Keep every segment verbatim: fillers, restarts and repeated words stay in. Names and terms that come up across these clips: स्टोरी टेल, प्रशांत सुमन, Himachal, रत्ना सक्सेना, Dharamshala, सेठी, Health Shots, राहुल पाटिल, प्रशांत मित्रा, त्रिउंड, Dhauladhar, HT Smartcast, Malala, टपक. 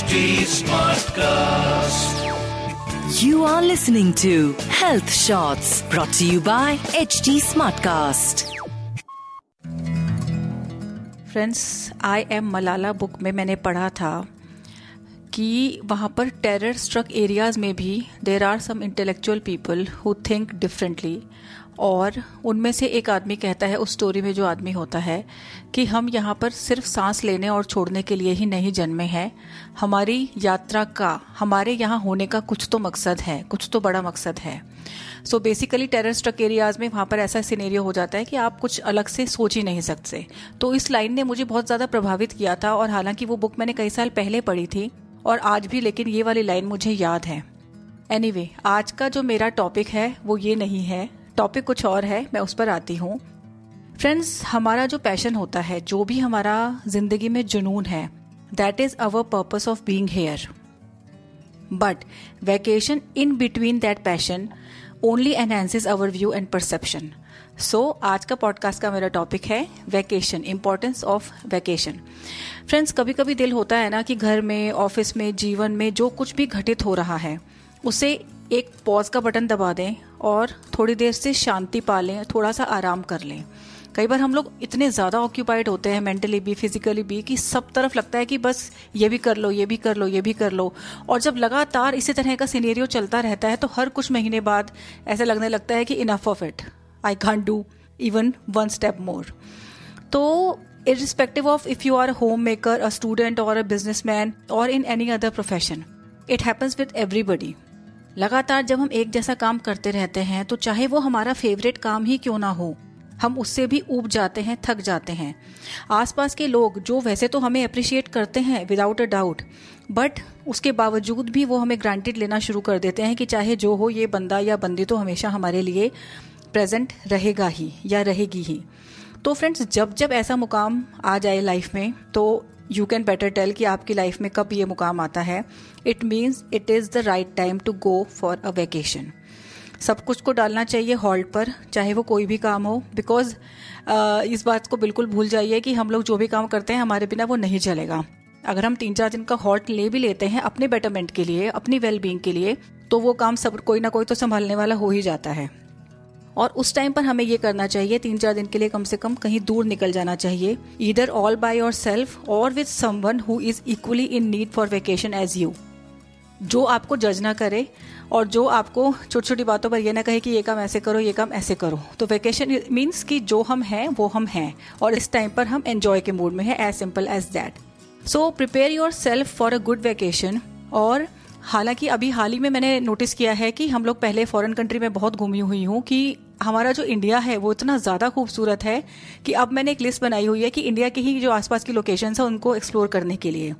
H T Smartcast. You are listening to Health Shots brought to you by H T Smartcast. Friends, I am Malala book में मैंने पढ़ा था कि वहाँ पर टेरर स्ट्रक एरियाज में भी there are some intellectual people who think differently. और उनमें से एक आदमी कहता है, उस स्टोरी में जो आदमी होता है, कि हम यहाँ पर सिर्फ सांस लेने और छोड़ने के लिए ही नहीं जन्मे हैं. हमारी यात्रा का, हमारे यहाँ होने का कुछ तो मकसद है, कुछ तो बड़ा मकसद है. So basically terror struck areas में वहाँ पर ऐसा सिनेरियो हो जाता है कि आप कुछ अलग से सोच ही नहीं सकते. तो इस लाइन ने मुझे बहुत ज़्यादा प्रभावित किया था, और हालांकि वो बुक मैंने कई साल पहले पढ़ी थी और आज भी, लेकिन ये वाली लाइन मुझे याद है. एनीवे, आज का जो मेरा टॉपिक है वो ये नहीं है, टॉपिक कुछ और है, मैं उस पर आती हूँ. फ्रेंड्स, हमारा जो पैशन होता है, जो भी हमारा जिंदगी में जुनून है, that is our purpose of being here. But vacation in between that passion only enhances our view and perception. So आज का पॉडकास्ट का मेरा टॉपिक है vacation, importance of vacation. Friends, कभी कभी दिल होता है ना कि घर में, ऑफिस में, जीवन में जो कुछ भी घटित हो रहा है उसे एक पॉज का बटन दबा दें और थोड़ी देर से शांति पा लें, थोड़ा सा आराम कर लें. कई बार हम लोग इतने ज़्यादा ऑक्यूपाइड होते हैं, मेंटली भी, फिजिकली भी, कि सब तरफ लगता है कि बस ये भी कर लो, ये भी कर लो, ये भी कर लो. और जब लगातार इसी तरह का सिनेरियो चलता रहता है तो हर कुछ महीने बाद ऐसा लगने लगता है कि enough of it, I can't do even one step more. तो irrespective of if you are home maker, a student और अ बिजनेसमैन और in any other profession, it happens with everybody. लगातार जब हम एक जैसा काम करते रहते हैं तो चाहे वो हमारा फेवरेट काम ही क्यों ना हो, हम उससे भी ऊब जाते हैं, थक जाते हैं. आसपास के लोग जो वैसे तो हमें अप्रिशिएट करते हैं विदाउट अ डाउट, बट उसके बावजूद भी वो हमें ग्रांटेड लेना शुरू कर देते हैं कि चाहे जो हो, ये बंदा या बंदी तो हमेशा हमारे लिए प्रेजेंट रहेगा ही या रहेगी ही. तो फ्रेंड्स, जब जब ऐसा मुकाम आ जाए लाइफ में, तो यू कैन बेटर टेल कि आपकी लाइफ में कब ये मुकाम आता है. It means it is the right time to go for a vacation. सब कुछ को डालना चाहिए हॉल्ट पर, चाहे वो कोई भी काम हो, बिकॉज uh, इस बात को बिल्कुल भूल जाइए कि हम लोग जो भी काम करते हैं हमारे बिना वो नहीं चलेगा. अगर हम तीन चार दिन का हॉल्ट ले भी लेते हैं अपने बेटरमेंट के लिए, अपनी वेलबींग के लिए, तो वो काम सब कोई ना कोई तो संभालने वाला हो ही जाता है. और उस टाइम पर हमें ये करना चाहिए, तीन चार दिन के लिए कम से कम कहीं दूर निकल जाना चाहिए, ईदर ऑल बाय योरसेल्फ और with someone who is equally in need for vacation as you, जो आपको जज ना करे और जो आपको छोटी छोटी बातों पर ये ना कहे कि ये काम ऐसे करो, ये काम ऐसे करो. तो वेकेशन मीन्स कि जो हम हैं वो हम हैं, और इस टाइम पर हम एंजॉय के मूड में हैं, as simple as that. So prepare yourself for a good vacation. और हालांकि अभी हाल ही में मैंने नोटिस किया है कि हम लोग, पहले फॉरेन कंट्री में बहुत घूमी हुई हूँ, कि हमारा जो इंडिया है वो इतना ज़्यादा खूबसूरत है कि अब मैंने एक लिस्ट बनाई हुई है कि इंडिया के ही जो आसपास की लोकेशंस हैं उनको एक्सप्लोर करने के लिए.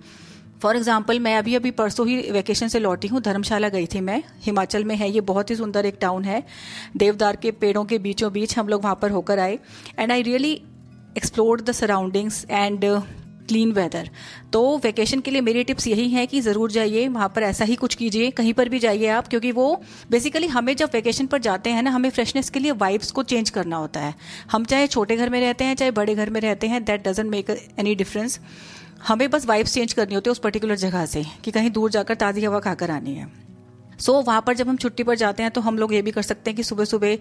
फॉर एग्जाम्पल, मैं अभी अभी परसों ही वैकेशन से लौटी हूँ, धर्मशाला गई थी मैं. हिमाचल में है ये, बहुत ही सुंदर एक टाउन है, देवदार के पेड़ों के बीचों बीच हम लोग वहाँ पर होकर आए. And I really explored the surroundings and clean weather. तो वैकेशन के लिए मेरी टिप्स यही है कि ज़रूर जाइए वहाँ पर, ऐसा ही कुछ कीजिए, कहीं पर भी जाइए आप, क्योंकि वो बेसिकली हमें जब वैकेशन पर जाते हैं ना, हमें फ्रेशनेस के लिए वाइब्स को चेंज करना होता है. हम चाहे छोटे घर में रहते हैं, चाहे बड़े घर में रहते हैं, that doesn't make any difference. हमें बस वाइब्स चेंज करनी होती है उस पर्टिकुलर जगह से, कि कहीं दूर जाकर ताज़ी हवा खाकर आनी है. सो so, वहाँ पर जब हम छुट्टी पर जाते हैं तो हम लोग ये भी कर सकते हैं कि सुबह सुबह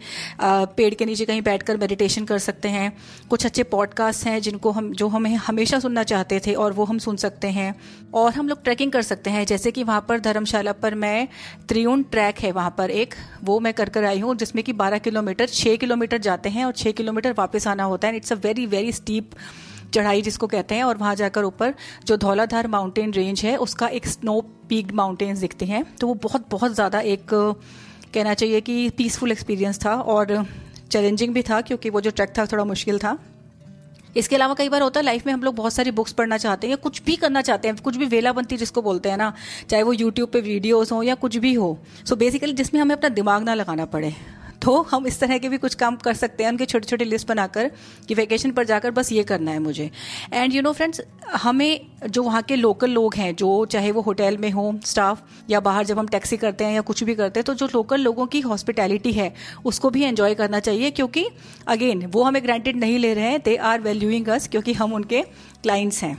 पेड़ के नीचे कहीं बैठकर मेडिटेशन कर सकते हैं. कुछ अच्छे पॉडकास्ट हैं जिनको हम, जो हमें हमेशा सुनना चाहते थे, और वो हम सुन सकते हैं. और हम लोग ट्रैकिंग कर सकते हैं, जैसे कि वहाँ पर धर्मशाला पर मैं त्रिउंड ट्रैक है वहाँ पर एक, वो मैं कर कर आई हूँ, जिसमें कि बारह किलोमीटर छः किलोमीटर जाते हैं और छः किलोमीटर वापस आना होता है. And it's a very very steep चढ़ाई जिसको कहते हैं. और वहाँ जाकर ऊपर जो धौलाधार माउंटेन रेंज है उसका एक स्नो पीक्ड माउंटेन्स दिखते हैं. तो वो बहुत बहुत ज़्यादा एक, कहना चाहिए कि पीसफुल एक्सपीरियंस था, और चैलेंजिंग भी था क्योंकि वो जो ट्रैक था थोड़ा मुश्किल था. इसके अलावा कई बार होता है लाइफ में, हम लोग बहुत सारी बुक्स पढ़ना चाहते हैं, या कुछ भी करना चाहते हैं, कुछ भी वेलाबंती जिसको बोलते हैं ना, चाहे वो यूट्यूब पे वीडियोज़ हों या कुछ भी हो. सो बेसिकली जिसमें हमें अपना दिमाग ना लगाना पड़े, तो हम इस तरह के भी कुछ काम कर सकते हैं, उनके छोटे छोटे लिस्ट बनाकर कि वैकेशन पर जाकर बस ये करना है मुझे. एंड यू नो फ्रेंड्स, हमें जो वहाँ के लोकल लोग हैं, जो चाहे वो होटल में हो स्टाफ, या बाहर जब हम टैक्सी करते हैं या कुछ भी करते हैं, तो जो लोकल लोगों की हॉस्पिटैलिटी है उसको भी एंजॉय करना चाहिए, क्योंकि अगेन वो हमें ग्रांटेड नहीं ले रहे हैं, दे आर वैल्यूइंग अस, क्योंकि हम उनके क्लाइंट्स हैं.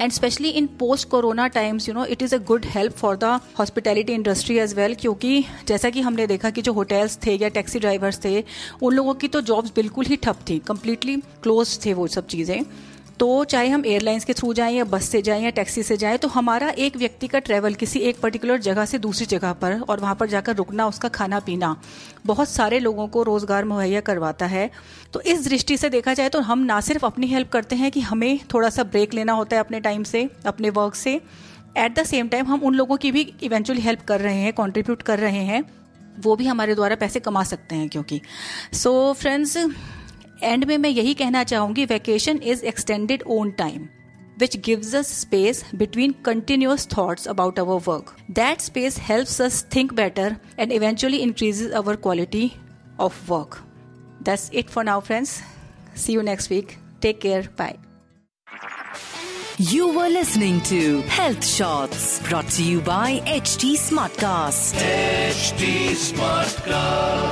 and especially in post corona times you know it is a good help for the hospitality industry as well, क्योंकि जैसा कि हमने देखा कि जो होटल्स थे या टैक्सी ड्राइवर्स थे उन लोगों की तो जॉब्स बिल्कुल ही ठप थी, कंप्लीटली क्लोज थे वो सब चीज़ें। तो चाहे हम एयरलाइंस के थ्रू जाएं या बस से जाएं या टैक्सी से जाएं, तो हमारा एक व्यक्ति का ट्रैवल किसी एक पर्टिकुलर जगह से दूसरी जगह पर और वहाँ पर जाकर रुकना, उसका खाना पीना बहुत सारे लोगों को रोज़गार मुहैया करवाता है। तो इस दृष्टि से देखा जाए तो हम ना सिर्फ अपनी हेल्प करते हैं कि हमें थोड़ा सा ब्रेक लेना होता है अपने टाइम से, अपने वर्क से, एट द सेम टाइम हम उन लोगों की भी इवेंचुअली हेल्प कर रहे हैं, कॉन्ट्रीब्यूट कर रहे हैं, वो भी हमारे द्वारा पैसे कमा सकते हैं क्योंकि। सो फ्रेंड्स, एंड में मैं यही कहना चाहूँगी, vacation is extended own time which gives us space between continuous thoughts about our work. That space helps us think better and eventually increases our quality of work. That's it for now, friends. See you next week. Take care. Bye. You were listening to Health Shots, brought to you by H T Smartcast. H T Smartcast.